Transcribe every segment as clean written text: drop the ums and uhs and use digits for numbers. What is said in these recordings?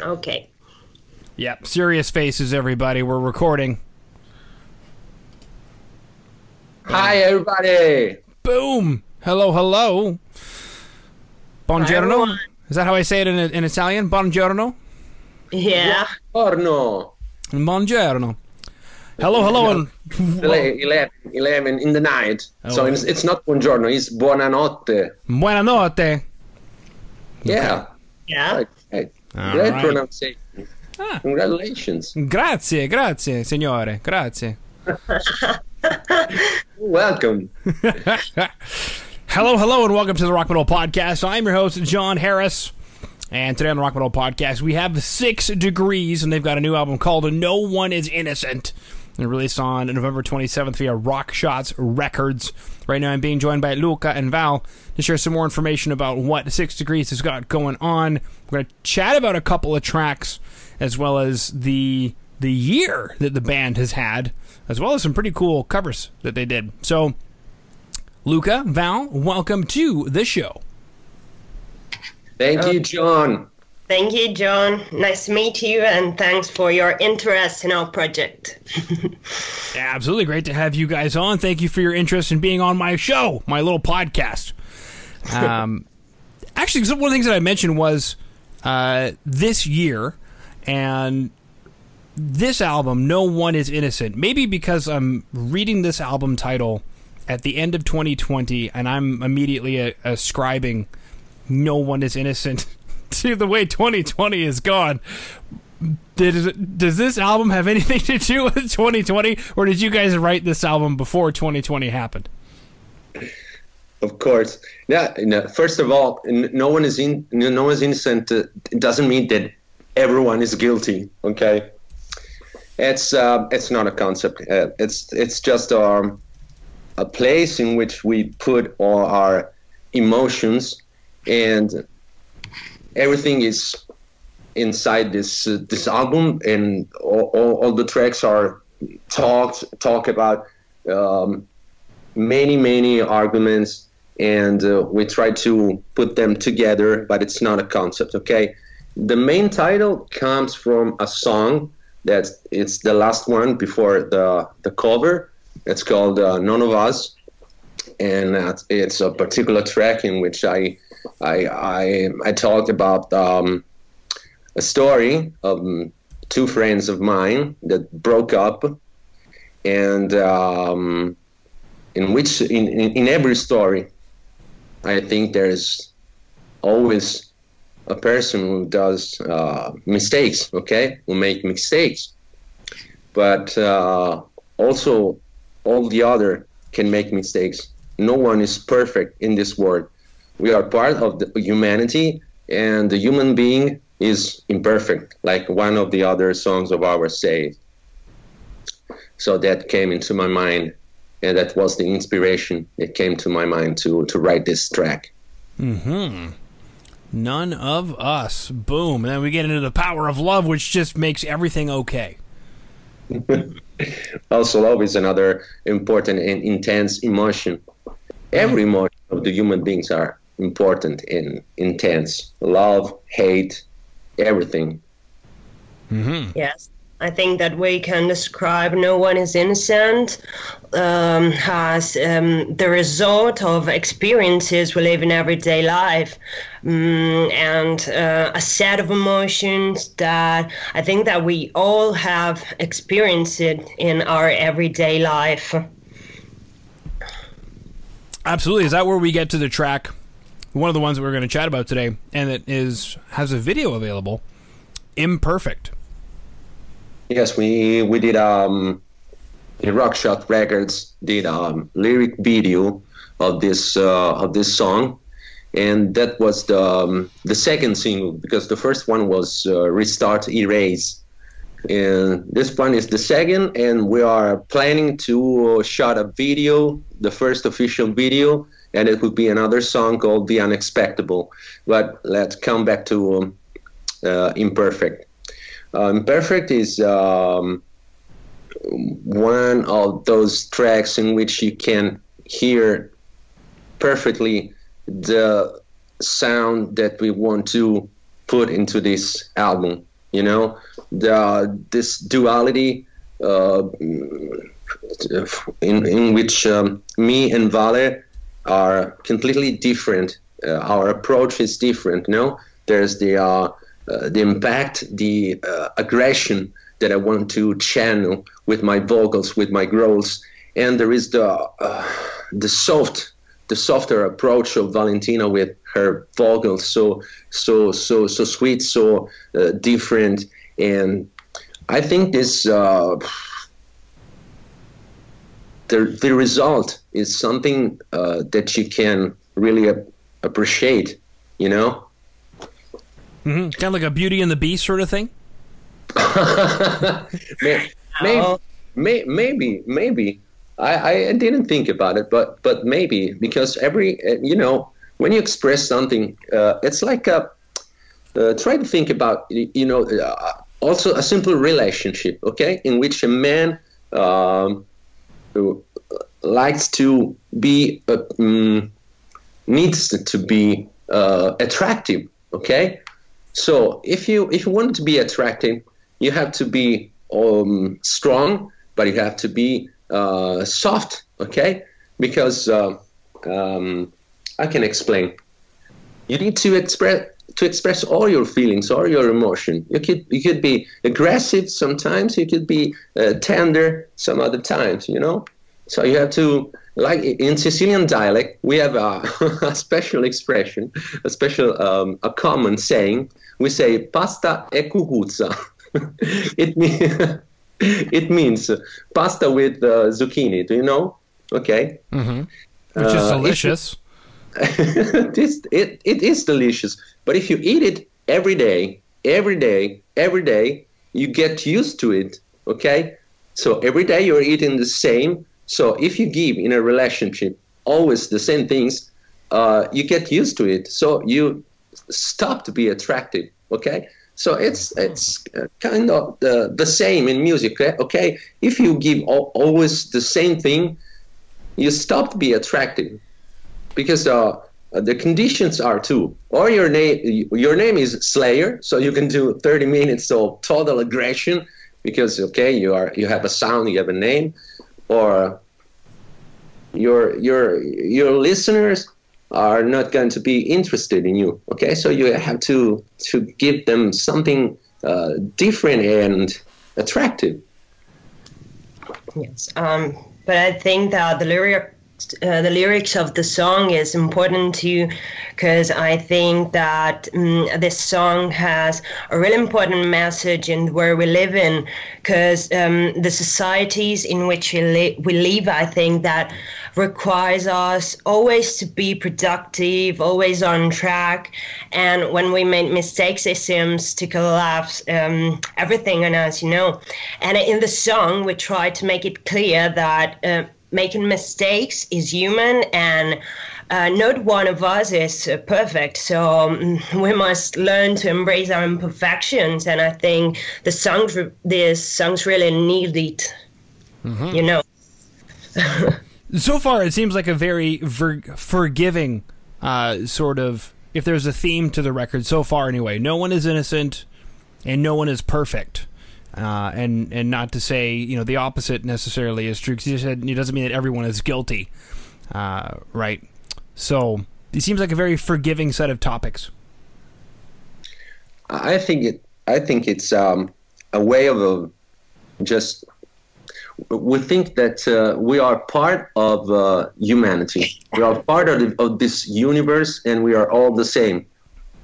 Okay. Yep, serious faces, everybody. We're recording. Hi, everybody. Boom. Hello, hello. Buongiorno. Is that how I say it in Italian? Buongiorno? Yeah. Buongiorno. Buongiorno. Hello, hello. And 11 in the night. Oh. So it's not buongiorno, it's buonanotte. Buonanotte. Yeah. Okay. Yeah. Right. Right. Great right. Pronunciation. Ah. Congratulations. Grazie, grazie, signore. Grazie. Welcome. Hello, hello, and welcome to the Rock Metal Podcast. I'm your host, John Harris. And today on the Rock Metal Podcast, we have 6 Degrees, and they've got a new album called No One is Innocent. And released on November 27th via Rock Shots Records. Right now I'm being joined by Luca and Val to share some more information about what 6 Degrees has got going on. We're going to chat about a couple of tracks, as well as the year that the band has had, as well as some pretty cool covers that they did. So, Luca, Val, welcome to the show. Thank you, John. Thank you, John. Nice to meet you, and thanks for your interest in our project. Absolutely. Great to have you guys on. Thank you for your interest in being on my show, my little podcast. Actually, one of the things that I mentioned was this year, and this album, No One is Innocent, maybe because I'm reading this album title at the end of 2020, and I'm immediately ascribing No One is Innocent to the way 2020 is gone. Does this album have anything to do with 2020, or did you guys write this album before 2020 happened? Of course. Yeah. No, first of all, no one is innocent doesn't mean that everyone is guilty. Okay. It's not a concept. It's just a place in which we put all our emotions, and everything is inside this album, and all the tracks are talk about many arguments, and we try to put them together, but it's not a concept. Okay, the main title comes from a song that it's the last one before the cover. It's called None of Us, and it's a particular track in which I talked about a story of 2 friends of mine that broke up, and in which in every story, I think there's always a person who does mistakes, okay, who make mistakes, but also all the other can make mistakes. No one is perfect in this world. We are part of the humanity, and the human being is imperfect, like one of the other songs of ours say. So that came into my mind, and that was the inspiration that came to my mind to write this track. Mm-hmm. None of Us. Boom. And then we get into the power of love, which just makes everything okay. Also, love is another important and intense emotion. Every emotion of the human beings are important and intense. Love, hate, everything. Mm-hmm. Yes, I think that we can describe No One is Innocent as the result of experiences we live in everyday life, and a set of emotions that I think that we all have experienced in our everyday life. Absolutely. Is that where we get to the track, one of the ones that we're going to chat about today, and it has a video available, Imperfect? Yes, we did. The Rock Shots Records did a lyric video of this song, and that was the second single, because the first one was Restart Erase, and this one is the second. And we are planning to shot a video, the first official video, and it would be another song called The Unexpectable. But let's come back to Imperfect. Imperfect is one of those tracks in which you can hear perfectly the sound that we want to put into this album, you know, this duality in which me and Vale are completely different. Our approach is different. No, there's the impact, the aggression that I want to channel with my vocals, with my growls, and there is the softer approach of Valentina with her vocals, so sweet, so different. And I think this the result is something that you can really appreciate, you know. Mm-hmm. Kind of like a Beauty and the Beast sort of thing. Maybe. I didn't think about it, but maybe, because every, you know, when you express something, it's like try to think about, you know, also a simple relationship, okay, in which a man likes to be, needs to be attractive, okay? So if you want to be attractive, you have to be strong, but you have to be soft, okay? Because I can explain. You need to express all your feelings, all your emotion. You could be aggressive sometimes. You could be tender some other times, you know. So you have to, like in Sicilian dialect, we have a special expression, a common saying. We say pasta e cucuzza. It means pasta with zucchini. Do you know? Okay. Mm-hmm. Which is delicious. It is delicious. But if you eat it every day, you get used to it. Okay. So every day you're eating the same. So if you give in a relationship always the same things, you get used to it. So you stop to be attractive. Okay. So it's kind of the same in music, okay? If you give always the same thing, you stop to be attractive, because the conditions are too. Or your name is Slayer, so you can do 30 minutes of total aggression, because okay, you have a sound, you have a name, or your listeners are not going to be interested in you, okay? So you have to give them something different and attractive. Yes, but I think that the lyrics of the song is important too, because I think that this song has a really important message in where we live in, because the societies in which we live, I think that requires us always to be productive, always on track, and when we make mistakes, it seems to collapse everything on us, you know. And in the song, we try to make it clear that making mistakes is human, and not one of us is perfect, so we must learn to embrace our imperfections, and I think the songs really need it, mm-hmm. you know. So far, it seems like a very forgiving sort of, if there's a theme to the record so far anyway, no one is innocent and no one is perfect. And not to say, you know, the opposite necessarily is true, because you said it doesn't mean that everyone is guilty, right? So it seems like a very forgiving set of topics. I think it's a way of just we think that we are part of humanity. We are part of this universe, and we are all the same.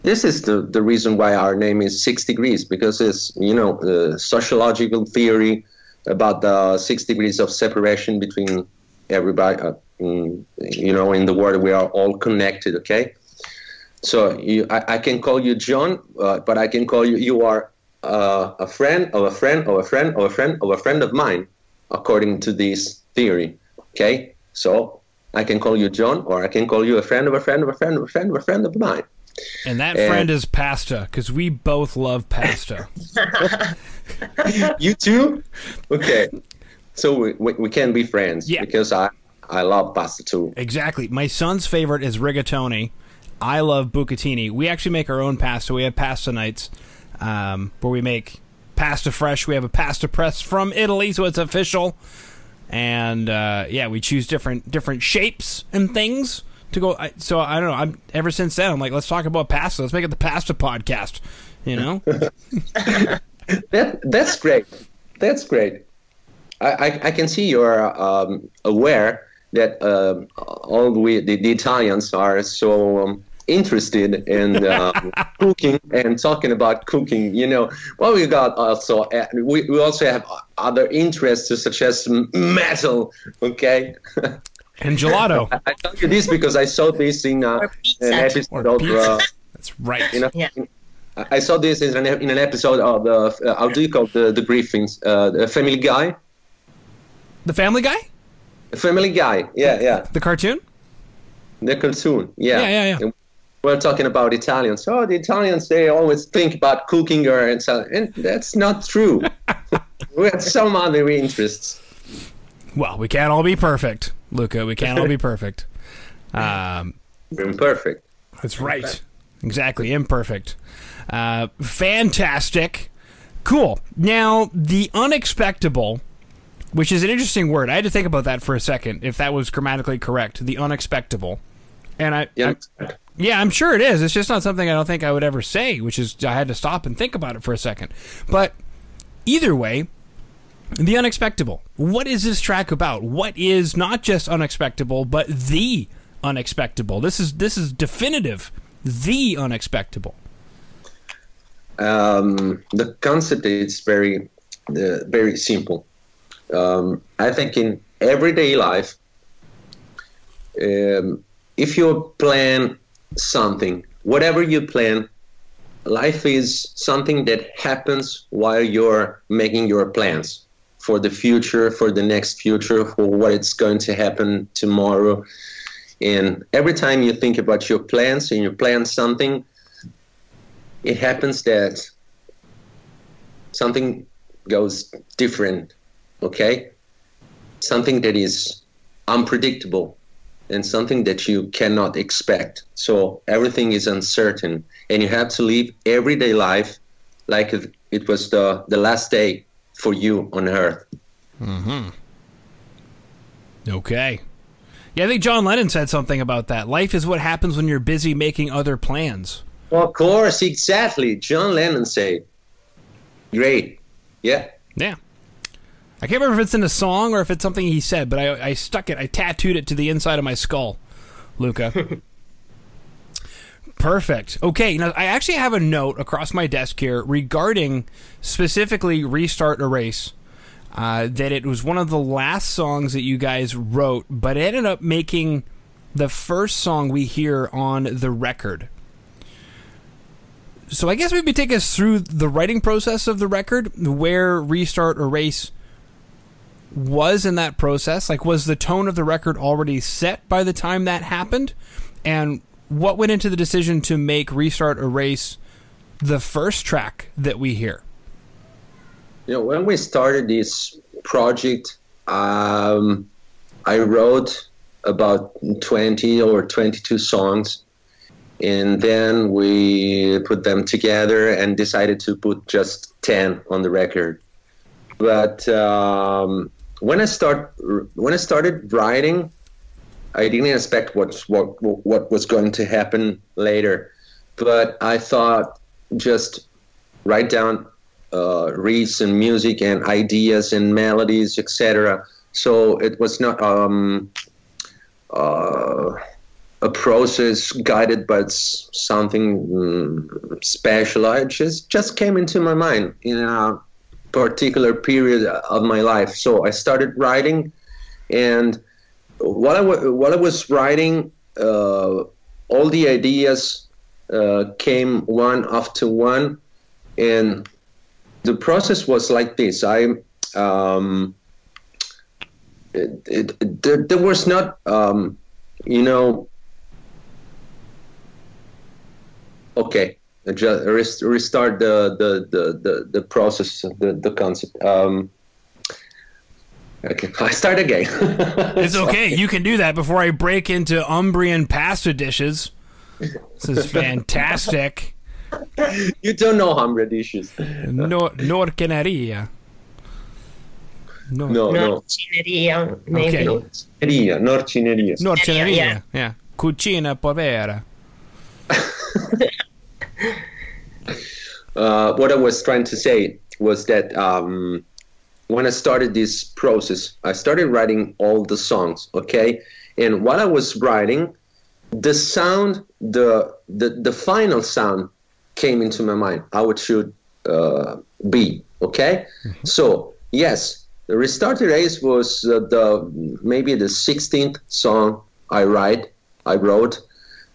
This is the reason why our name is 6 Degrees, because it's, you know, sociological theory about the 6 degrees of separation between everybody, you know, in the world. We are all connected, okay? So I can call you John, but I can call you are a friend of a friend of a friend of a friend of a friend of mine, according to this theory, okay? So I can call you John, or I can call you a friend of a friend of a friend of a friend of a friend of mine. And that friend is pasta, because we both love pasta. You too? Okay. So we can be friends, yeah. Because I love pasta too. Exactly. My son's favorite is rigatoni. I love bucatini. We actually make our own pasta. We have pasta nights where we make pasta fresh. We have a pasta press from Italy, so it's official. And yeah, we choose different shapes and things to go. So I don't know. Ever since then, I'm like, let's talk about pasta. Let's make it the pasta podcast. You know, that's great. That's great. I can see you're aware that the Italians are so interested in cooking and talking about cooking. You know, well, we got also we also have other interests such as metal, okay, and gelato. I tell you this because I saw this in an episode of. That's right. You know, yeah. I saw this in an episode of how do you call the Griffins? The Family Guy. The Family Guy. The Family Guy. Yeah, yeah. The cartoon. The cartoon. Yeah, yeah, yeah. Yeah. We're talking about Italians. Oh, the Italians, they always think about cooking and so, and that's not true. We have some other interests. Well, we can't all be perfect, Luca. We can't all be perfect. We're imperfect. That's right. Imperfect. Exactly. Imperfect. Fantastic. Cool. Now, the unexpectable, which is an interesting word. I had to think about that for a second, if that was grammatically correct. The unexpectable. And I'm sure it is. It's just not something I don't think I would ever say, which is I had to stop and think about it for a second. But either way, the unexpectable. What is this track about? What is not just unexpectable, but the unexpectable? This is definitive. The unexpectable. The concept is very simple. I think in everyday life, if you plan something, whatever you plan, life is something that happens while you're making your plans for the future, for the next future, for what it's going to happen tomorrow. And every time you think about your plans and you plan something, it happens that something goes different. Okay, something that is unpredictable and something that you cannot expect. So everything is uncertain and you have to live everyday life like it was the last day for you on earth. Mm-hmm. Okay. Yeah, I think John Lennon said something about that. Life is what happens when you're busy making other plans. Of course, exactly. John Lennon said. Great. Yeah. Yeah. I can't remember if it's in a song or if it's something he said, but I stuck it. I tattooed it to the inside of my skull, Luca. Perfect. Okay, now I actually have a note across my desk here regarding specifically Restart Erase, that it was one of the last songs that you guys wrote, but it ended up making the first song we hear on the record. So I guess maybe take us through the writing process of the record, where Restart Erase was in that process. Like, was the tone of the record already set by the time that happened? And what went into the decision to make Restart Erase the first track that we hear? You know, when we started this project, I wrote about 20 or 22 songs, and then we put them together and decided to put just 10 on the record. But when I started writing, I didn't expect what was going to happen later. But I thought, just write down reeds and music and ideas and melodies, etc. So it was not a process guided by something special. I just came into my mind in a particular period of my life. So I started writing, and while I was writing, all the ideas came one after one, and the process was like this. There was not okay. Just restart the process, the concept. Okay, I start again. It's okay. You can do that before I break into Umbrian pasta dishes. This is fantastic. You don't know Humber dishes. No, Norcaneria. No. Norcineria, maybe. Okay. Norcineria. Yeah. Cucina povera. What I was trying to say was that when I started this process, I started writing all the songs, okay? And while I was writing, the sound, the final sound came into my mind, how it should be, okay? Mm-hmm. So, yes, Restart Erase was maybe the 16th song I wrote,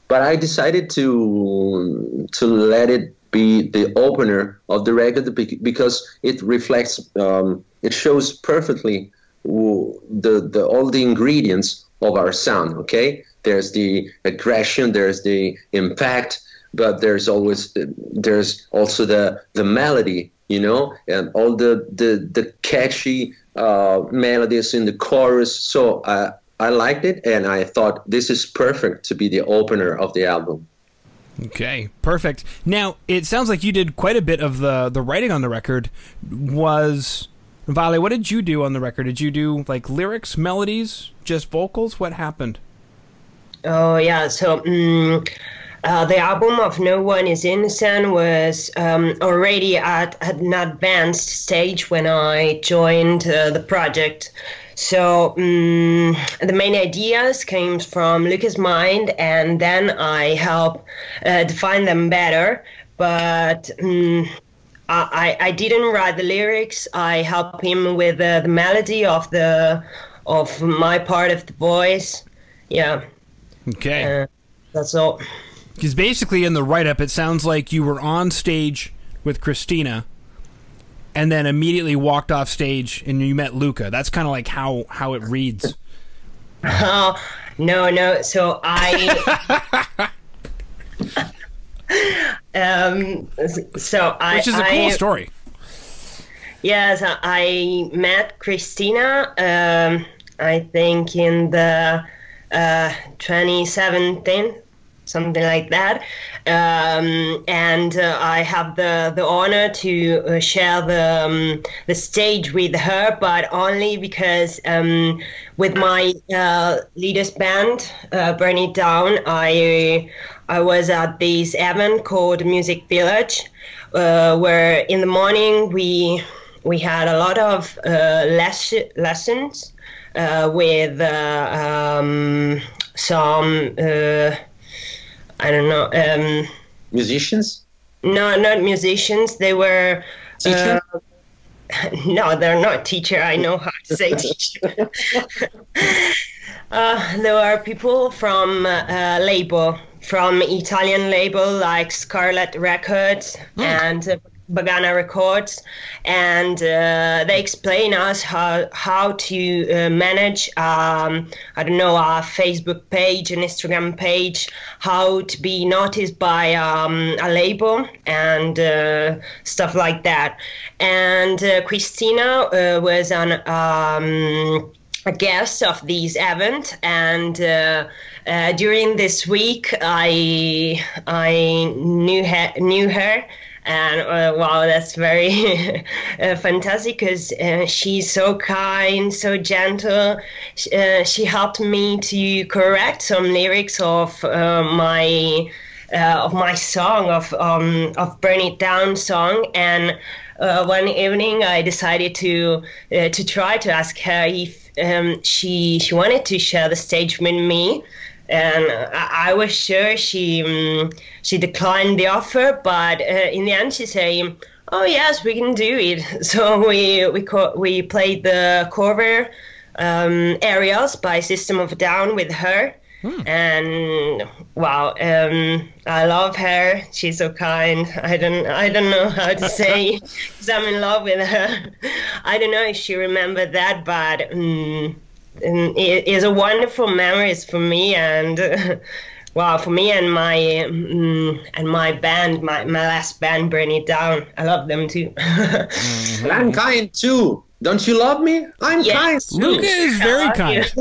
but I decided to let it be the opener of the record because it reflects, it shows perfectly all the ingredients of our sound. Okay, there's the aggression, there's the impact, but there's also the melody, you know, and all the catchy melodies in the chorus. So I liked it, and I thought this is perfect to be the opener of the album. Okay, perfect. Now, it sounds like you did quite a bit of the writing on the record. Vale, what did you do on the record? Did you do, like, lyrics, melodies, just vocals? What happened? Oh, yeah, so the album of No One is Innocent was already at an advanced stage when I joined the project. So the main ideas came from Luca's mind, and then I helped define them better. But I didn't write the lyrics. I helped him with the melody of my part of the voice. Yeah. Okay. That's all. Because basically in the write-up, it sounds like you were on stage with Christina, and then immediately walked off stage, and you met Luca. That's kind of like how it reads. Oh, no. So I... Which is a cool story. Yes, I met Christina, I think in the 2017, something like that. And I have the honor to share the stage with her, but only because with my leader's band, Burn It Down, I was at this event called Music Village, where in the morning we had a lot of lessons with some... I don't know. Musicians? No, not musicians. They were... Teacher? No, they're not teacher. I know how to say teacher. There were people from label, from Italian label like Scarlet Records and Bagana Records, and they explain us how to manage our Facebook page and Instagram page, how to be noticed by a label and stuff like that. And Christina was on a guest of this event, and during this week I knew her. And wow, that's very fantastic because she's so kind, so gentle. She helped me to correct some lyrics of my song, of Burn It Down song. And one evening, I decided to try to ask her if she wanted to share the stage with me. And I was sure she declined the offer, but in the end she said, "Oh yes, we can do it." So we played the cover "Aerials" by System of a Down with her, and wow, I love her. She's so kind. I don't know how to say, because I'm in love with her. I don't know if she remembered that, but. And it is a wonderful memories for me and my band, my last band, Burn It Down. I love them too. Mm-hmm. And I'm kind too. Don't you love me? I'm kind. Luca is very kind.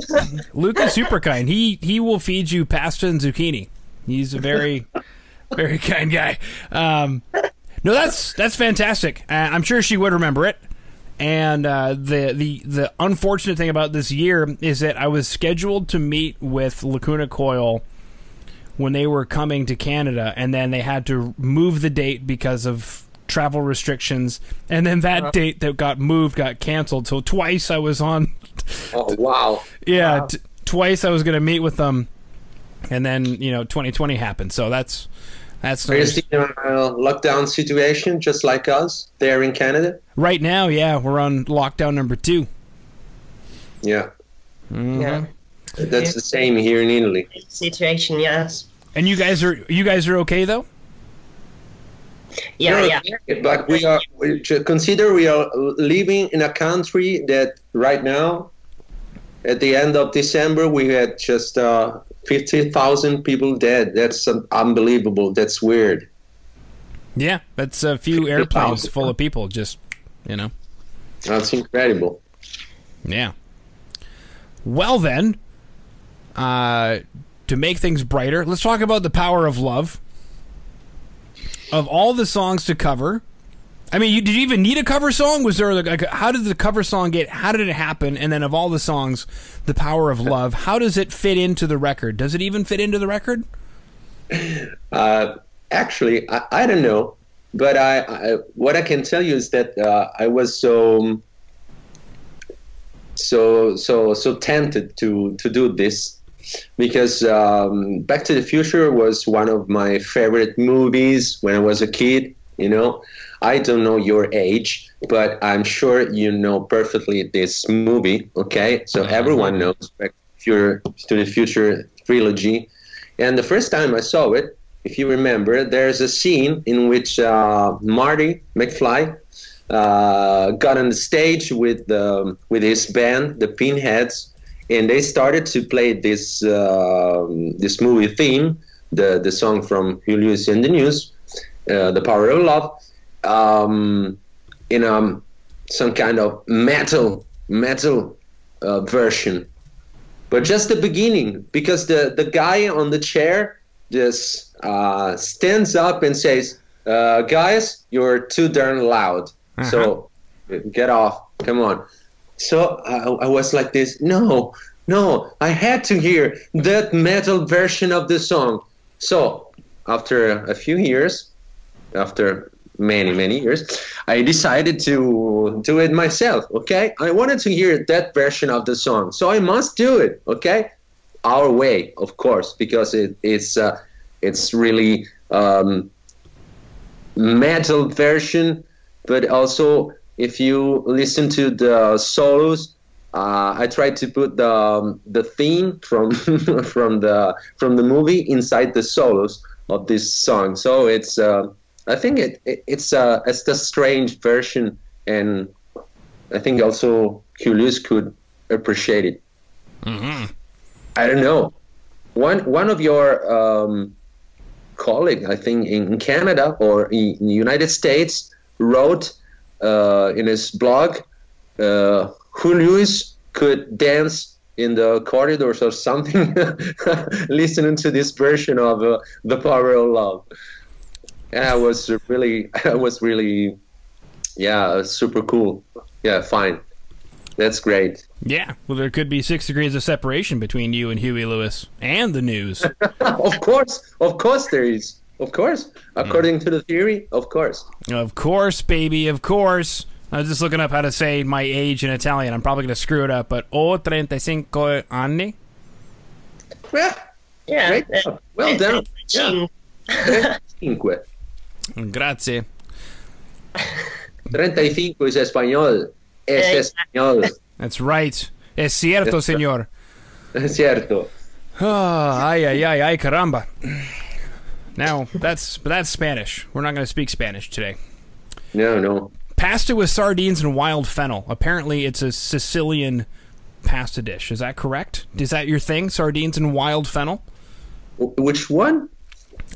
Luca is super kind. He will feed you pasta and zucchini. He's a very, very kind guy. No, that's fantastic. I'm sure she would remember it. And the unfortunate thing about this year is that I was scheduled to meet with Lacuna Coil when they were coming to Canada, and then they had to move the date because of travel restrictions. And then that date that got moved got canceled. So twice I was on. Oh, wow. Yeah, wow. Twice I was going to meet with them. And then, 2020 happened. So that's nice. They're in a lockdown situation, just like us. They're in Canada right now. Yeah, we're on lockdown number 2. Yeah, mm-hmm. Yeah, that's the same here in Italy. Situation, yes. And you guys are okay though. Yeah, yeah. But we are living in a country that right now, at the end of December, we had just 50,000 people dead. That's unbelievable. That's weird. Yeah, that's a few airplanes full of people. Just, That's incredible. Yeah. Well, then, to make things brighter, let's talk about The Power of Love. Of all the songs to cover, I mean, did you even need a cover song? Was there how did the cover song get? How did it happen? And then of all the songs, "The Power of Love," how does it fit into the record? Does it even fit into the record? Actually, I don't know, but I what I can tell you is that I was so tempted to do this because Back to the Future was one of my favorite movies when I was a kid. I don't know your age, but I'm sure you know perfectly this movie, okay? So everyone knows Back to the Future trilogy. And the first time I saw it, if you remember, there's a scene in which Marty McFly got on the stage with his band, the Pinheads, and they started to play this movie theme, the song from Huey Lewis and the News, The Power of Love, in some kind of metal version, but just the beginning, because the guy on the chair just stands up and says, "Guys, you're too darn loud, so get off, come on." So I was like this, no, I had to hear that metal version of the song. So after a few years, after many years, I decided to do it myself. Okay, I wanted to hear that version of the song, so I must do it. Okay, our way, of course, because it's really metal version. But also, if you listen to the solos, I tried to put the theme from from the movie inside the solos of this song. So it's. I think it's the strange version, and I think also Hulius could appreciate it. Mm-hmm. I don't know. One of your colleagues, I think in Canada or in the United States, wrote in his blog, Hulius could dance in the corridors or something, listening to this version of The Power of Love. And I was really, super cool. Yeah, fine. That's great. Yeah. Well, there could be 6 degrees of separation between you and Huey Lewis and the News. Of course there is. Of course. According to the theory, of course. Of course, baby, of course. I was just looking up how to say my age in Italian. I'm probably going to screw it up, but ho 35 anni. Well, yeah. Great. Well done. Yeah. 35. Grazie. 35 is español. Es español. That's right. Es cierto, señor. Es cierto. Ay, caramba. Now, that's Spanish. We're not going to speak Spanish today. No. Pasta with sardines and wild fennel. Apparently, it's a Sicilian pasta dish. Is that correct? Is that your thing? Sardines and wild fennel? Which one?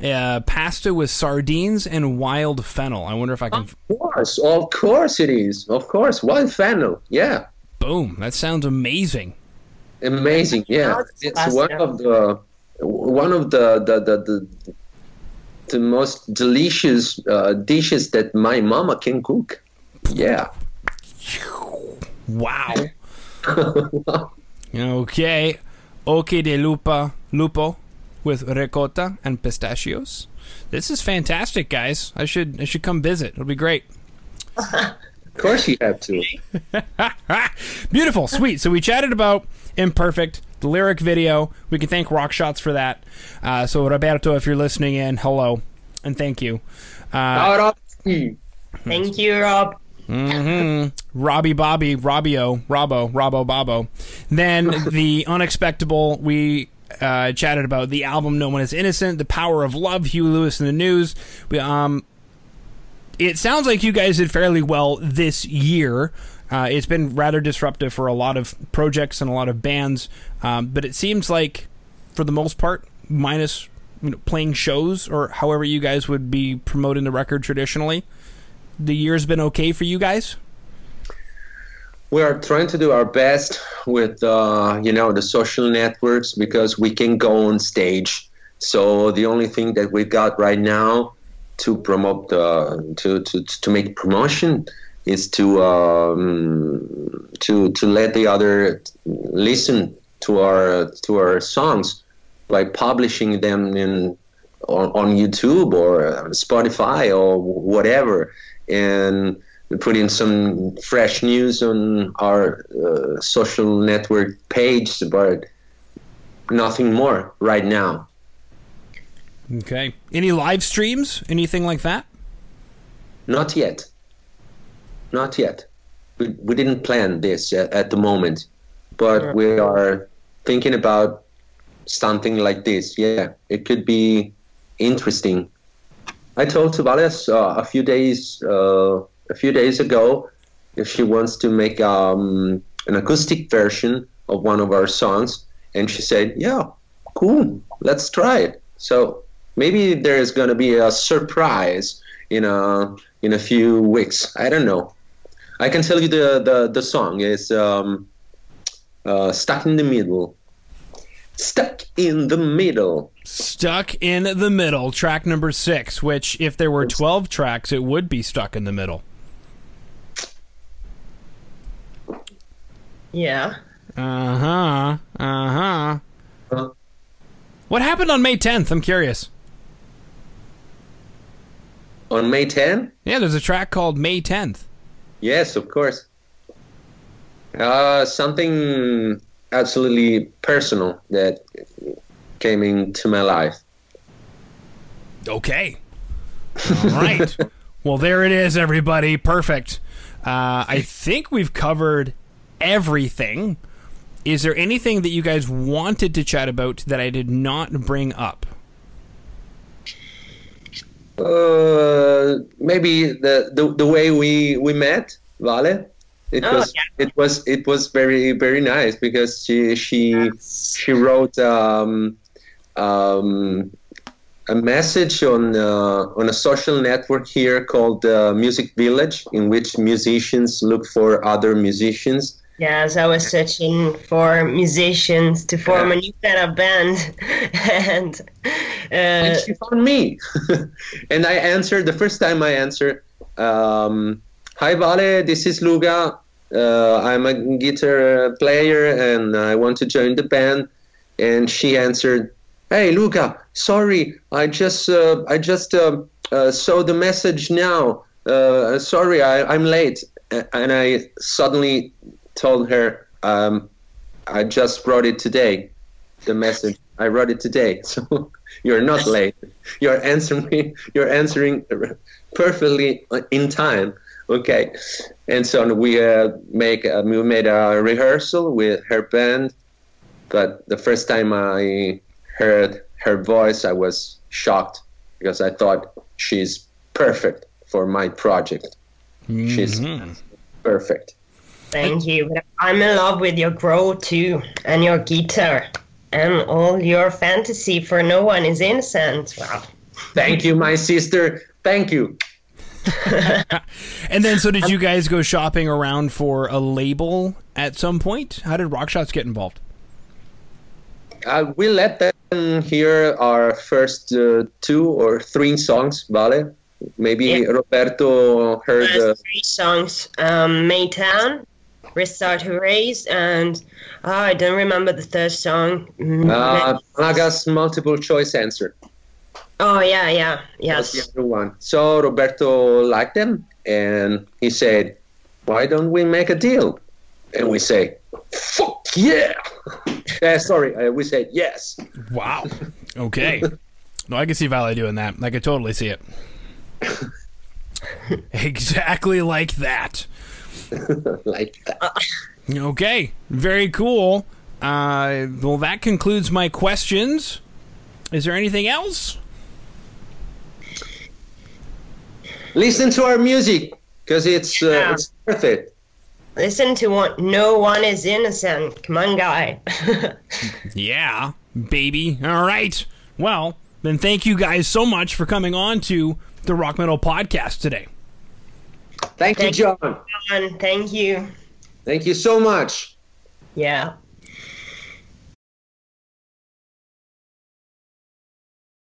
Pasta with sardines and wild fennel. I wonder if I can. Of course it is. Of course, wild fennel. Yeah. Boom. That sounds amazing. Yeah, it's one of the one of the most delicious dishes that my mama can cook. Yeah. Wow. Okay. Occhi di lupo with ricotta and pistachios. This is fantastic, guys. I should come visit. It'll be great. Of course you have to. Beautiful. Sweet. So we chatted about Imperfect, the lyric video. We can thank Rock Shots for that. So Roberto, if you're listening in, hello. And thank you. Thank you, Rob. Mm-hmm. Robbie Bobby, Robbio, Robbo, Bobbo. Then The Unexpectable, we chatted about the album No One is Innocent, The Power of Love, Huey Lewis and the News. It sounds like you guys did fairly well this year. It's been rather disruptive for a lot of projects and a lot of bands, but it seems like, for the most part, minus playing shows or however you guys would be promoting the record traditionally, the year's been okay for you guys? We are trying to do our best with, the social networks, because we can go on stage. So the only thing that we got right now to promote, to make promotion, is to let the other listen to our songs by publishing them on YouTube or Spotify or whatever, and put in some fresh news on our social network page, but nothing more right now. Okay. Any live streams? Anything like that? Not yet. We didn't plan this at the moment, but we are thinking about something like this. Yeah, it could be interesting. I told Tavares a few days ago, if she wants to make an acoustic version of one of our songs, and she said, "Yeah, cool, let's try it." So maybe there is going to be a surprise in a few weeks. I don't know. I can tell you the song is "Stuck in the Middle." Stuck in the Middle, track number 6, which if there were 12 tracks, it would be Stuck in the Middle. Yeah. Uh-huh. What happened on May 10th? I'm curious. On May 10th? Yeah, there's a track called May 10th. Yes, of course. Something absolutely personal that came into my life. Okay. All right. Well, there it is, everybody. Perfect. I think we've covered everything. Is there anything that you guys wanted to chat about that I did not bring up? Maybe the way we met, Vale. It was very, very nice, because she wrote a message on a social network here called Music Village, in which musicians look for other musicians. Yes, I was searching for musicians to form a new kind of band, and she found me. And I answered the first time. Hi Vale, this is Luca. I'm a guitar player and I want to join the band. And she answered, "Hey Luca, sorry, I just saw the message now. Sorry, I'm late." And I suddenly told her, "I just wrote it today. The message, I wrote it today. So you're not late. You're answering perfectly in time." Okay, and so we made a rehearsal with her band, but the first time I heard her voice, I was shocked, because I thought, she's perfect for my project. Mm-hmm. She's perfect. Thank you. I'm in love with your grow too, and your guitar, and all your fantasy for No One is Innocent. Wow. Thank you, my sister. Thank you. And then, so did you guys go shopping around for a label at some point? How did Rock Shots get involved? We let that Here are first two or three songs, vale? Maybe yeah. Roberto heard... three songs, May 10th, Restart Erase, and I don't remember the third song. Naga's multiple choice answer. Oh, yes. That's the other one. So Roberto liked them, and he said, why don't we make a deal? And we say, fuck yeah! We said yes. Wow. Okay. No, I can see Valley doing that. I could totally see it. Exactly like that. Like that. Okay. Very cool. Well, that concludes my questions. Is there anything else? Listen to our music, because it's worth it. Listen to No One is Innocent. Come on, guy. Yeah, baby. All right. Well, then thank you guys so much for coming on to the Rock Metal Podcast today. Thank you, John. Thank you. Thank you so much. Yeah.